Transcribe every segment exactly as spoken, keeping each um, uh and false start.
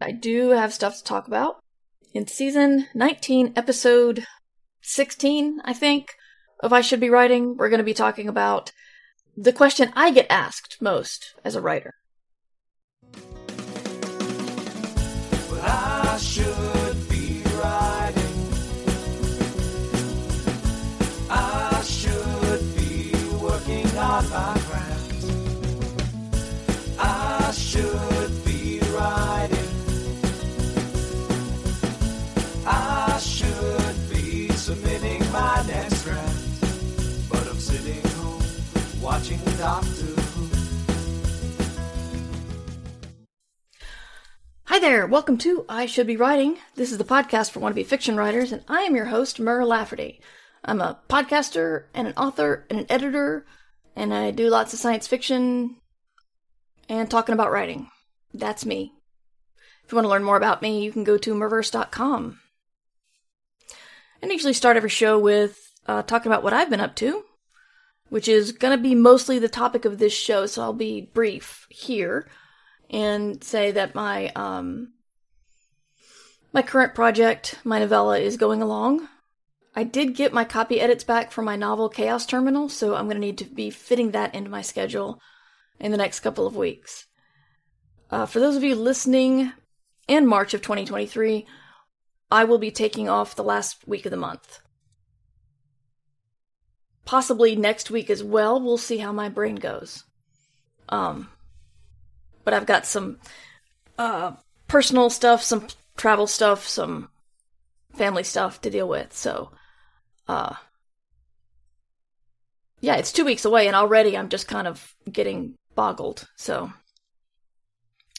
I do have stuff to talk about. In season nineteen, episode sixteen, I think, of I Should Be Writing, we're going to be talking about the question I get asked most as a writer. Well, I should be writing. I should be working on my craft. I should be writing. I should be submitting my next draft, but I'm sitting home watching Doctor Who. Hi there, welcome to I Should Be Writing. This is the podcast for Wannabe Fiction Writers, and I am your host, Murr Lafferty. I'm a podcaster, and an author, and an editor, and I do lots of science fiction, and talking about writing. That's me. If you want to learn more about me, you can go to murverse dot com. And usually start every show with uh, talking about what I've been up to, which is going to be mostly the topic of this show, so I'll be brief here and say that my um, my current project, my novella, is going along. I did get my copy edits back for my novel Chaos Terminal, so I'm going to need to be fitting that into my schedule in the next couple of weeks. Uh, for those of you listening, in March of twenty twenty-three... I will be taking off the last week of the month. Possibly next week as well. We'll see how my brain goes. Um, but I've got some uh, personal stuff, some travel stuff, some family stuff to deal with. So, uh, yeah, it's two weeks away, and already I'm just kind of getting boggled. So,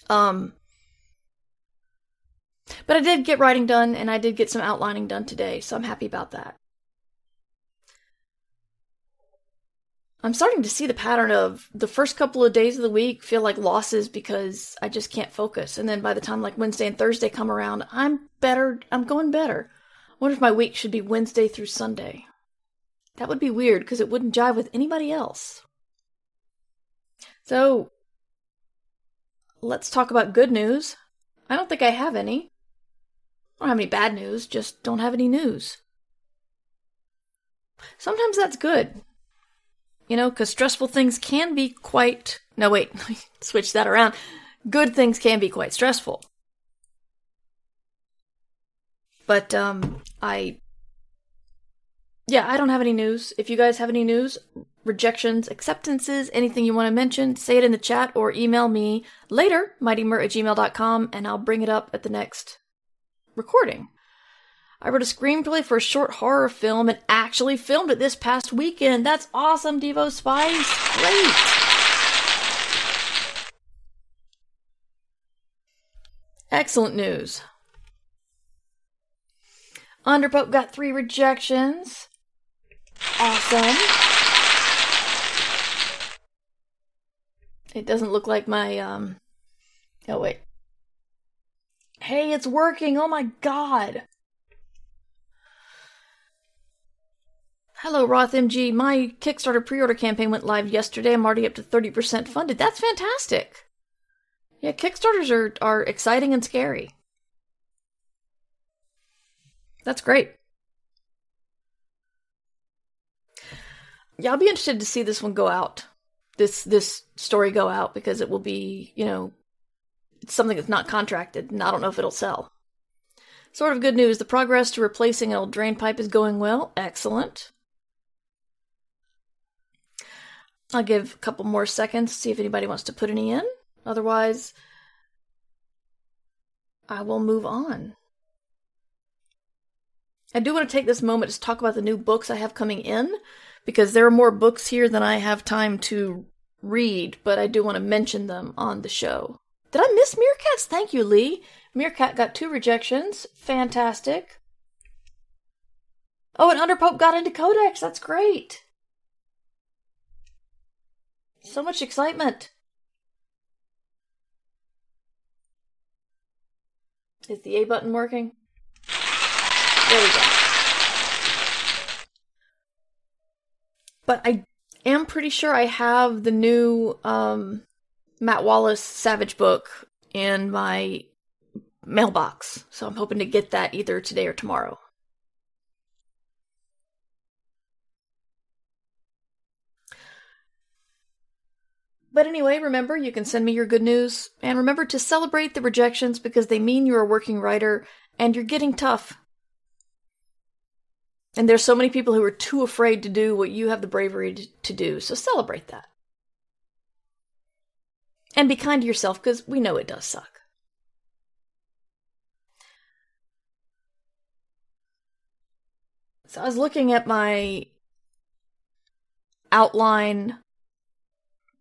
um... But I did get writing done, and I did get some outlining done today, so I'm happy about that. I'm starting to see the pattern of the first couple of days of the week feel like losses because I just can't focus. And then by the time like Wednesday and Thursday come around, I'm better, I'm going better. I wonder if my week should be Wednesday through Sunday. That would be weird because it wouldn't jive with anybody else. So, let's talk about good news. I don't think I have any. I don't have any bad news, just don't have any news. Sometimes that's good. You know, because stressful things can be quite... No, wait, switch that around. Good things can be quite stressful. But, um, I... Yeah, I don't have any news. If you guys have any news, rejections, acceptances, anything you want to mention, say it in the chat or email me later, mighty mur at gmail dot com, and I'll bring it up at the next... recording. I wrote a screenplay for a short horror film and actually filmed it this past weekend. That's awesome, Devo Spice. Great. Excellent news. Underpope got three rejections. Awesome. It doesn't look like my, um... Oh, wait. Hey, it's working! Oh my god! Hello, Roth M G. My Kickstarter pre-order campaign went live yesterday. I'm already up to thirty percent funded. That's fantastic! Yeah, Kickstarters are, are exciting and scary. That's great. Yeah, I'll be interested to see this one go out. This, this story go out, because it will be, you know... It's something that's not contracted, and I don't know if it'll sell. Sort of good news. The progress to replacing an old drain pipe is going well. Excellent. I'll give a couple more seconds to see if anybody wants to put any in. Otherwise, I will move on. I do want to take this moment to talk about the new books I have coming in, because there are more books here than I have time to read, but I do want to mention them on the show. Did I miss Meerkats? Thank you, Lee. Meerkat got two rejections. Fantastic. Oh, and Underpope got into Codex. That's great. So much excitement. Is the A button working? There we go. But I am pretty sure I have the new... um. Matt Wallace Savage book in my mailbox, so I'm hoping to get that either today or tomorrow. But anyway, remember, you can send me your good news, and remember to celebrate the rejections because they mean you're a working writer and you're getting tough. And there's so many people who are too afraid to do what you have the bravery to do, so celebrate that. And be kind to yourself because we know it does suck. So I was looking at my outline...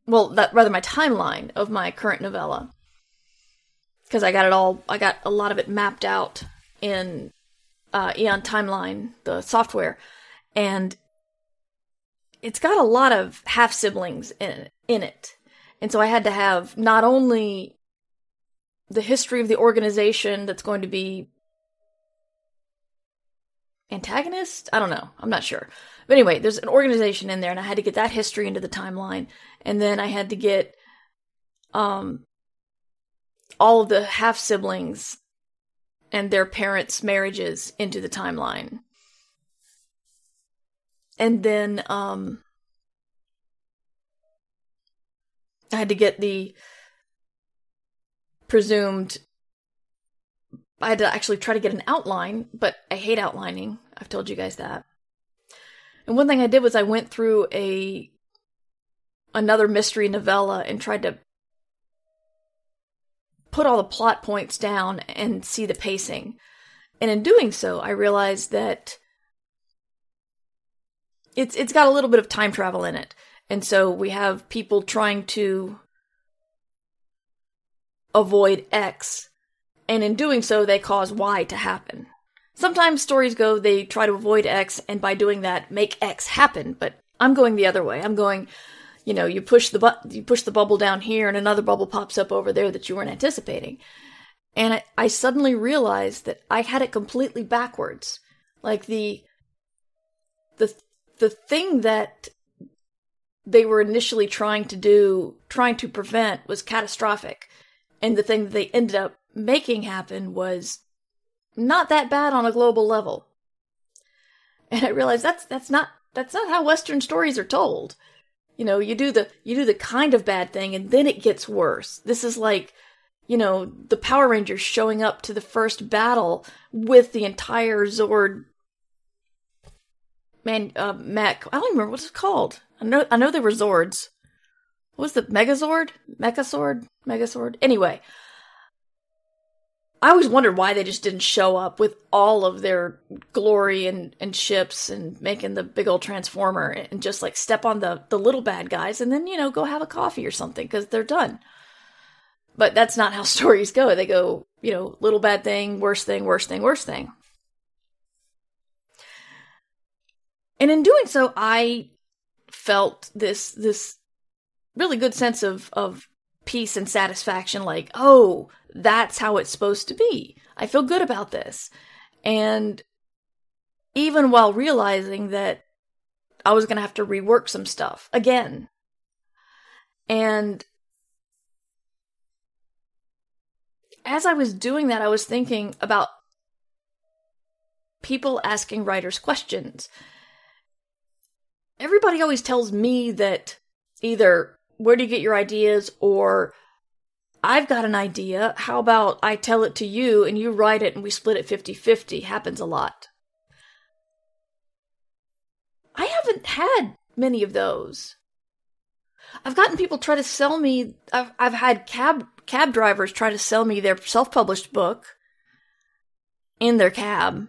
Well, that, rather my timeline of my current novella. Because I got it all, I got a lot of it mapped out in uh, Eon Timeline, the software. And it's got a lot of half-siblings in, in it. And so I had to have not only the history of the organization that's going to be antagonist? I don't know. I'm not sure. But anyway, there's an organization in there, and I had to get that history into the timeline. And then I had to get um, all of the half-siblings and their parents' marriages into the timeline. And then um, I had to get the presumed... I had to actually try to get an outline, but I hate outlining. I've told you guys that. And one thing I did was I went through a another mystery novella and tried to put all the plot points down and see the pacing. And in doing so, I realized that it's it's got a little bit of time travel in it. And so we have people trying to avoid X, and in doing so, they cause Y to happen. Sometimes stories go, they try to avoid X, and by doing that, make X happen. But I'm going the other way. I'm going, you know, you push the bu- you push the bubble down here, and another bubble pops up over there that you weren't anticipating. And I, I suddenly realized that I had it completely backwards. Like the the the thing that they were initially trying to do, trying to prevent, was catastrophic, and the thing that they ended up making happen was not that bad on a global level. And I realized that's that's not that's not how Western stories are told. You know, you do the you do the kind of bad thing and then it gets worse. This is like, you know, the Power Rangers showing up to the first battle with the entire Zord man uh, mech. I don't even remember what it's called. I know I know they were Zords. What was the Megazord? Mechazord? Megazord? Anyway, I always wondered why they just didn't show up with all of their glory and, and ships and making the big old transformer and just like step on the, the little bad guys and then, you know, go have a coffee or something because they're done. But that's not how stories go. They go, you know, little bad thing, worse thing, worse thing, worse thing. And in doing so, I felt this this really good sense of, of peace and satisfaction, like, oh, that's how it's supposed to be. I feel good about this. And even while realizing that I was going to have to rework some stuff again. And as I was doing that, I was thinking about people asking writers questions. Everybody always tells me that either, where do you get your ideas, or I've got an idea, how about I tell it to you and you write it and we split it fifty-fifty? Happens a lot. I haven't had many of those. I've gotten people try to sell me, I've, I've had cab cab drivers try to sell me their self-published book in their cab,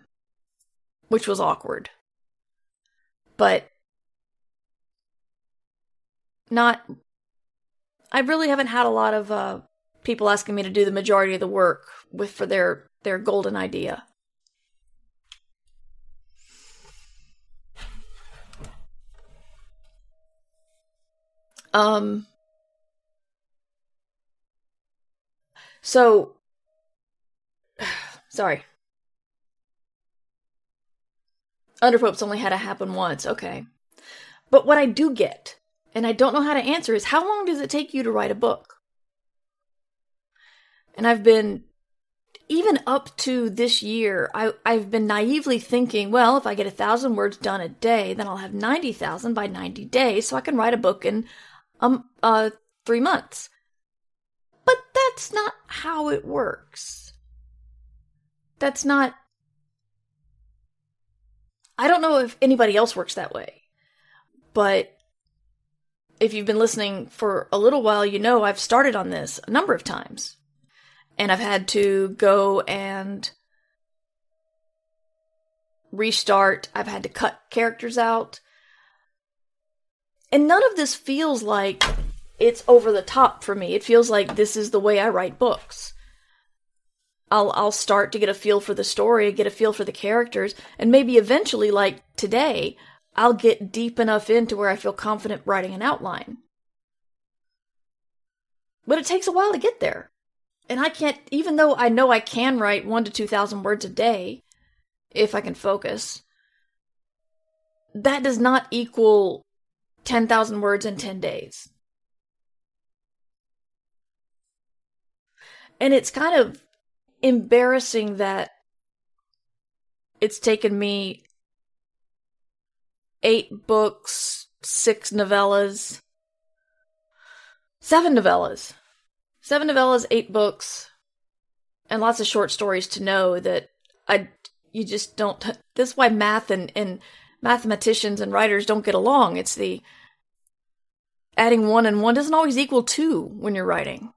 which was awkward. But not, I really haven't had a lot of, uh, people asking me to do the majority of the work with for their, their golden idea. Um, so, sorry. Underpope's only had it happen once, okay. But what I do get, and I don't know how to answer, is how long does it take you to write a book? And I've been even up to this year, I, I've been naively thinking, well, if I get a thousand words done a day, then I'll have ninety thousand by ninety days, so I can write a book in um uh three months. But that's not how it works. That's not... I don't know if anybody else works that way, but if you've been listening for a little while, you know I've started on this a number of times, and I've had to go and restart. I've had to cut characters out, and none of this feels like it's over the top for me. It feels like this is the way I write books. I'll I'll start to get a feel for the story, get a feel for the characters, and maybe eventually, like today, I'll get deep enough into where I feel confident writing an outline. But it takes a while to get there. And I can't, even though I know I can write one to two thousand words a day, if I can focus, that does not equal ten thousand words in ten days. And it's kind of embarrassing that it's taken me eight books, six novellas, seven novellas, seven novellas, eight books, and lots of short stories to know that I, you just don't, this is why math and, and mathematicians and writers don't get along. It's the adding one and one doesn't always equal two when you're writing.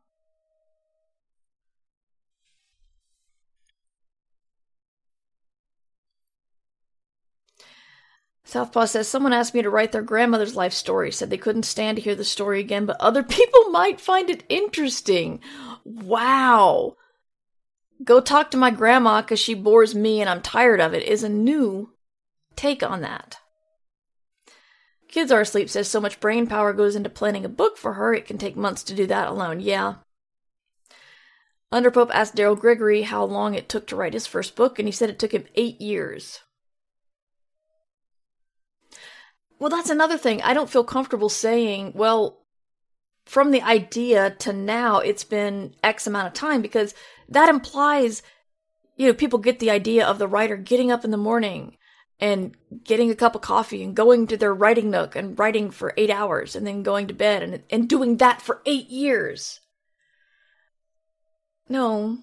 Southpaw says, someone asked me to write their grandmother's life story, said they couldn't stand to hear the story again, but other people might find it interesting. Wow. Go talk to my grandma because she bores me and I'm tired of it is a new take on that. Kids Are Asleep says, so much brain power goes into planning a book for her, it can take months to do that alone. Yeah. Underpope asked Daryl Gregory how long it took to write his first book, and he said it took him eight years. Well, that's another thing. I don't feel comfortable saying, well, from the idea to now, it's been X amount of time, because that implies, you know, people get the idea of the writer getting up in the morning and getting a cup of coffee and going to their writing nook and writing for eight hours and then going to bed and, and doing that for eight years. No.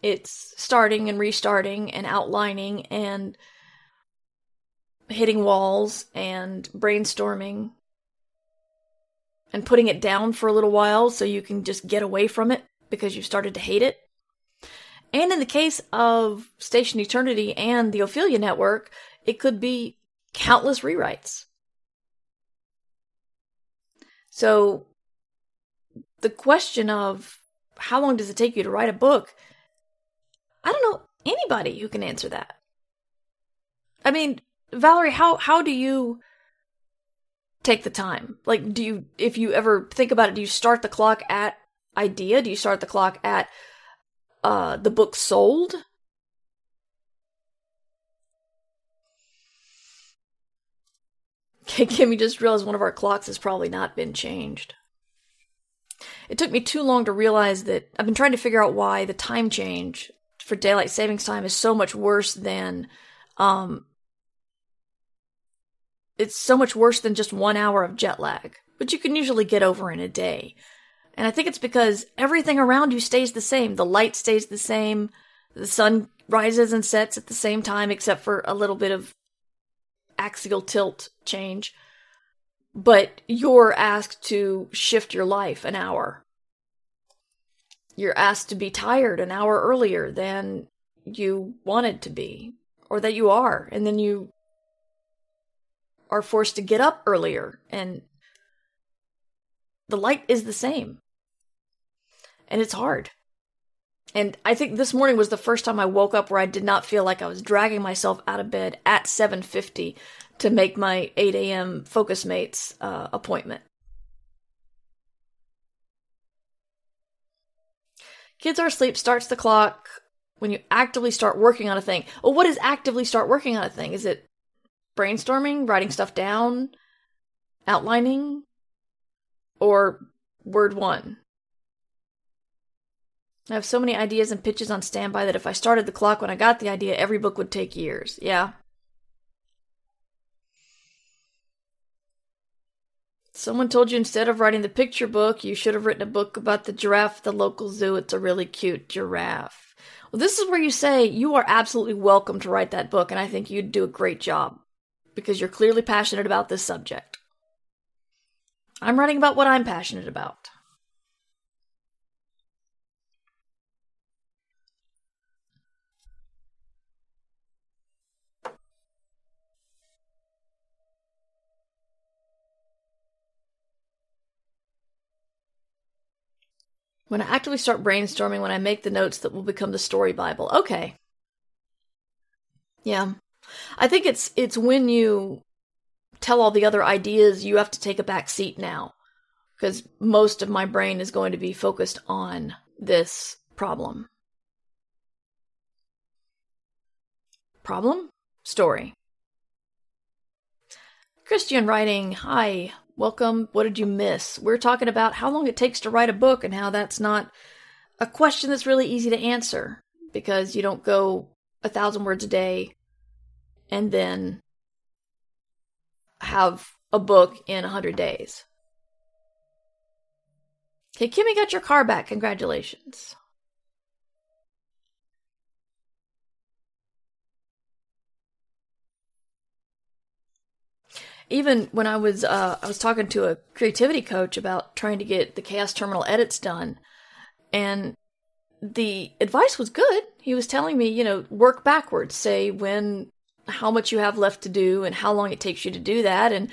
It's starting and restarting and outlining and hitting walls and brainstorming and putting it down for a little while so you can just get away from it because you've started to hate it. And in the case of Station Eternity and the Ophelia Network, it could be countless rewrites. So the question of how long does it take you to write a book, I don't know anybody who can answer that. I mean, Valerie, how, how do you take the time? Like, do you, if you ever think about it, do you start the clock at idea? Do you start the clock at uh, the book sold? Okay, Kimmy just realized one of our clocks has probably not been changed. It took me too long to realize that I've been trying to figure out why the time change for daylight savings time is so much worse than... um. It's so much worse than just one hour of jet lag, which you can usually get over in a day. And I think it's because everything around you stays the same. The light stays the same. The sun rises and sets at the same time, except for a little bit of axial tilt change. But you're asked to shift your life an hour. You're asked to be tired an hour earlier than you wanted to be, or that you are, and then you are forced to get up earlier, and the light is the same. And it's hard. And I think this morning was the first time I woke up where I did not feel like I was dragging myself out of bed at seven fifty to make my eight a.m. Focusmate's uh, appointment. Kids Are Asleep starts the clock when you actively start working on a thing. Well, what is actively start working on a thing? Is it brainstorming, writing stuff down, outlining, or word one? I have so many ideas and pitches on standby that if I started the clock when I got the idea, every book would take years. Yeah. Someone told you instead of writing the picture book, you should have written a book about the giraffe at the local zoo. It's a really cute giraffe. Well, this is where you say you are absolutely welcome to write that book, and I think you'd do a great job because you're clearly passionate about this subject. I'm writing about what I'm passionate about. When I actively start brainstorming, when I make the notes that will become the story Bible. Okay. Yeah. I think it's it's when you tell all the other ideas, you have to take a back seat now. Because most of my brain is going to be focused on this problem. Problem? Story. Christian writing, hi. Welcome. What did you miss? We're talking about how long it takes to write a book and how that's not a question that's really easy to answer because you don't go a thousand words a day and then have a book in a hundred days. Hey, Kimmy got your car back. Congratulations. Even when I was uh, I was talking to a creativity coach about trying to get the Chaos Terminal edits done, and the advice was good. He was telling me, you know, work backwards. Say when, how much you have left to do and how long it takes you to do that, and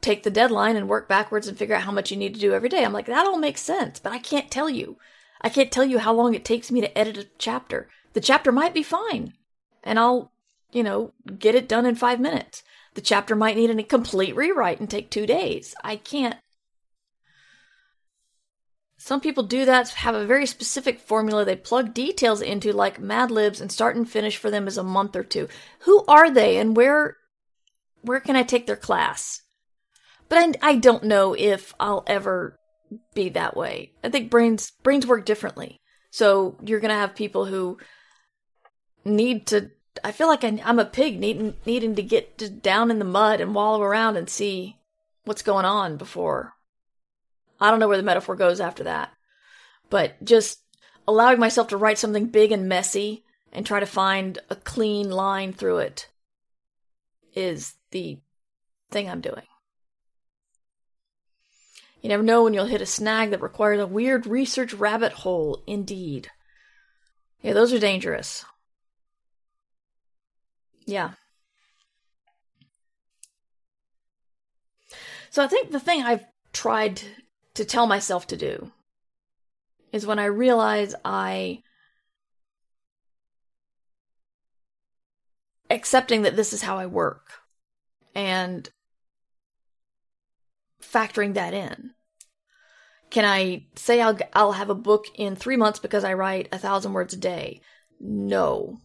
take the deadline and work backwards and figure out how much you need to do every day. I'm like, that all makes sense, but I can't tell you. I can't tell you how long it takes me to edit a chapter. The chapter might be fine, and I'll, you know, get it done in five minutes. The chapter might need a complete rewrite and take two days. I can't. Some people do that, have a very specific formula they plug details into, like Mad Libs, and start and finish for them is a month or two. Who are they and where where can I take their class? But I, I don't know if I'll ever be that way. I think brains brains work differently. So you're going to have people who need to I feel like I'm a pig needing needing to get down in the mud and wallow around and see what's going on before. I don't know where the metaphor goes after that. But just allowing myself to write something big and messy and try to find a clean line through it is the thing I'm doing. You never know when you'll hit a snag that requires a weird research rabbit hole, indeed. Yeah, those are dangerous. Yeah. So I think the thing I've tried to tell myself to do is when I realize I... accepting that this is how I work and factoring that in. Can I say I'll, I'll have a book in three months because I write a thousand words a day? No.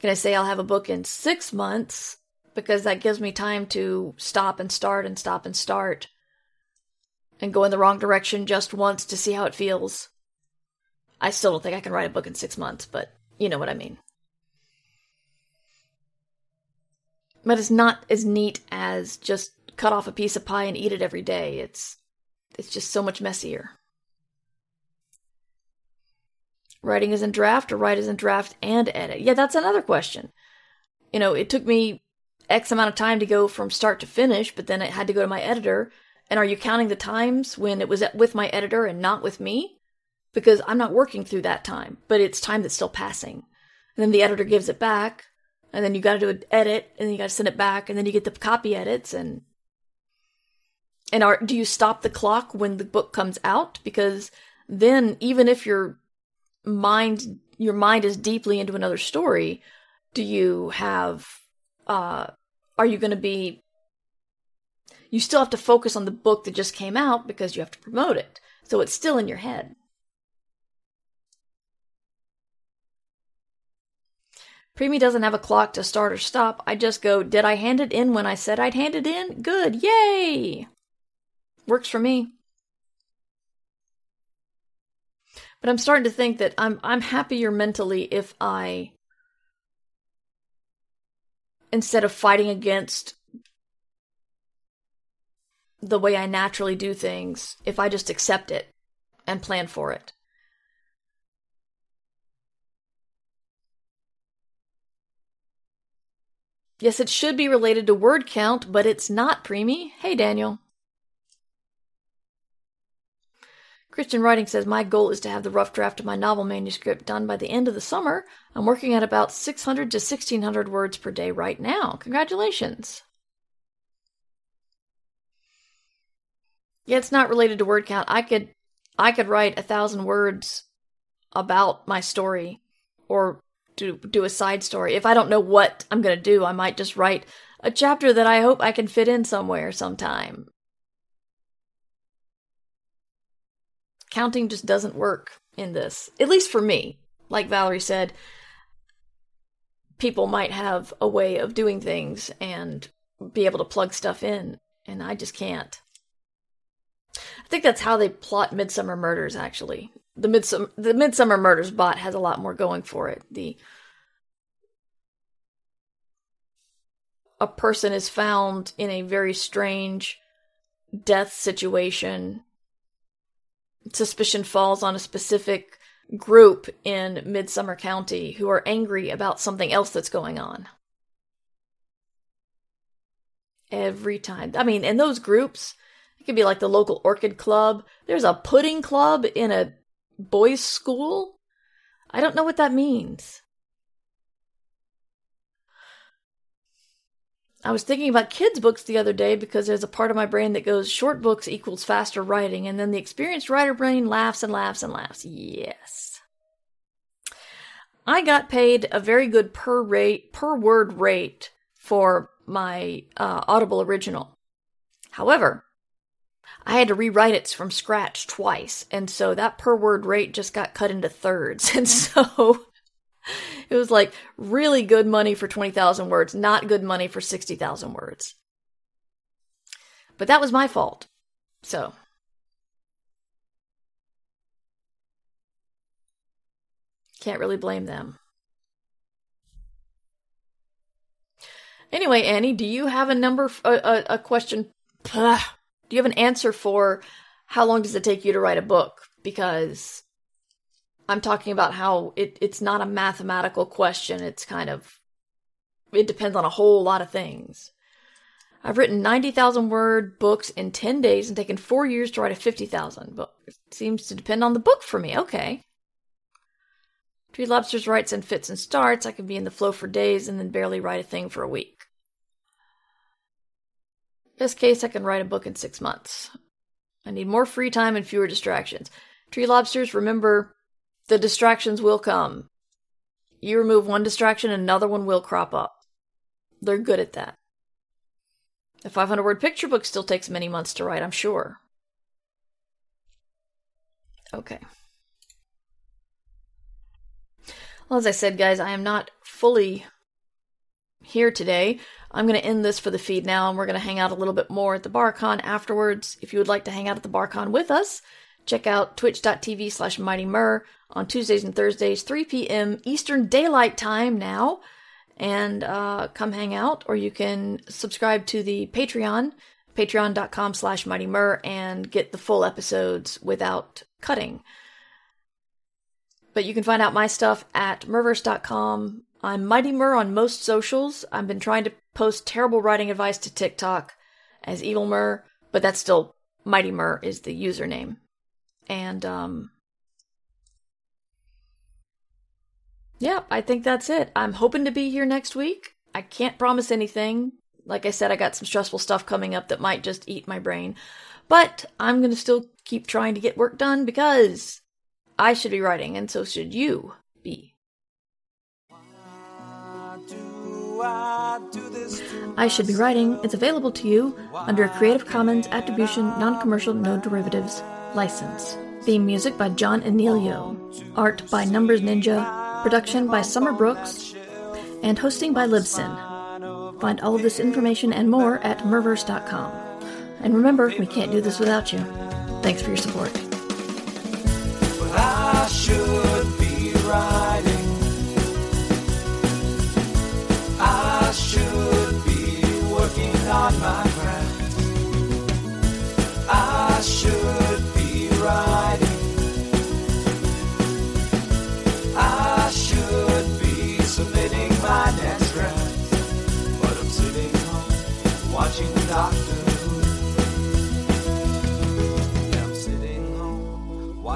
Can I say I'll have a book in six months because that gives me time to stop and start and stop and start and go in the wrong direction just once to see how it feels? I still don't think I can write a book in six months, but you know what I mean. But it's not as neat as just cut off a piece of pie and eat it every day. It's it's just so much messier. Writing is in draft or write is in draft and edit? Yeah, that's another question. You know, it took me X amount of time to go from start to finish, but then I had to go to my editor. And are you counting the times when it was with my editor and not with me? Because I'm not working through that time, but it's time that's still passing. And then the editor gives it back, and then you got to do an edit, and then you got to send it back, and then you get the copy edits. And and are do you stop the clock when the book comes out? Because then even if you're mind your mind is deeply into another story, do you have uh are you going to be you still have to focus on the book that just came out because you have to promote it, so it's still in your head. Preemie doesn't have a clock to start or stop. I just go, did I hand it in when I said I'd hand it in? Good. Yay, works for me. But I'm starting to think that I'm I'm happier mentally if I, instead of fighting against the way I naturally do things, if I just accept it and plan for it. Yes, it should be related to word count, but it's not, Preemie. Hey, Daniel. Christian Writing says, my goal is to have the rough draft of my novel manuscript done by the end of the summer. I'm working at about six hundred to sixteen hundred words per day right now. Congratulations. Yeah, it's not related to word count. I could I could write a thousand words about my story or do, do a side story. If I don't know what I'm going to do, I might just write a chapter that I hope I can fit in somewhere sometime. Counting just doesn't work in this, at least for me. Like Valerie said, people might have a way of doing things and be able to plug stuff in, and I just can't. I think that's how they plot Midsomer Murders, actually. The Midsomer, the Midsomer Murders bot has a lot more going for it. The A person is found in a very strange death situation. Suspicion falls on a specific group in Midsomer County who are angry about something else that's going on. Every time. I mean, and those groups, it could be like the local orchid club. There's a pudding club in a boys' school. I don't know what that means. I was thinking about kids' books the other day because there's a part of my brain that goes, short books equals faster writing, and then the experienced writer brain laughs and laughs and laughs. Yes. I got paid a very good per rate, per word rate for my uh, Audible original. However, I had to rewrite it from scratch twice, and so that per word rate just got cut into thirds, and so... It was like really good money for twenty thousand words, not good money for sixty thousand words. But that was my fault. So. Can't really blame them. Anyway, Annie, do you have a number, a, a, a question? Blah, do you have an answer for how long does it take you to write a book? Because... I'm talking about how it, it's not a mathematical question. It's kind of, it depends on a whole lot of things. I've written ninety thousand word books in ten days and taken four years to write a fifty thousand book. It seems to depend on the book for me. Okay. Tree Lobsters writes in fits and starts. I can be in the flow for days and then barely write a thing for a week. Best case, I can write a book in six months. I need more free time and fewer distractions. Tree Lobsters, remember... the distractions will come. You remove one distraction, another one will crop up. They're good at that. A five hundred word picture book still takes many months to write, I'm sure. Okay. Well, as I said, guys, I am not fully here today. I'm going to end this for the feed now, and we're going to hang out a little bit more at the BarCon afterwards. If you would like to hang out at the BarCon with us, check out twitch dot t v slash Mighty Mur on Tuesdays and Thursdays, three p.m. Eastern Daylight Time now. And uh, come hang out. Or you can subscribe to the Patreon, patreon dot com slash Mighty Mur, and get the full episodes without cutting. But you can find out my stuff at murverse dot com. I'm Mighty Mur on most socials. I've been trying to post terrible writing advice to TikTok as Evil Mur, but that's still Mighty Mur is the username. And, um, yeah, I think that's it. I'm hoping to be here next week. I can't promise anything. Like I said, I got some stressful stuff coming up that might just eat my brain. But I'm going to still keep trying to get work done because I should be writing, and so should you be. I Should Be Writing is available to you under a Creative Commons Attribution Non-Commercial No Derivatives license. Theme music by John Anealio. Art by Numbers Ninja. Production by Summer Brooks. And hosting by Libsyn. Find all of this information and more at murverse dot com. And remember, we can't do this without you. Thanks for your support.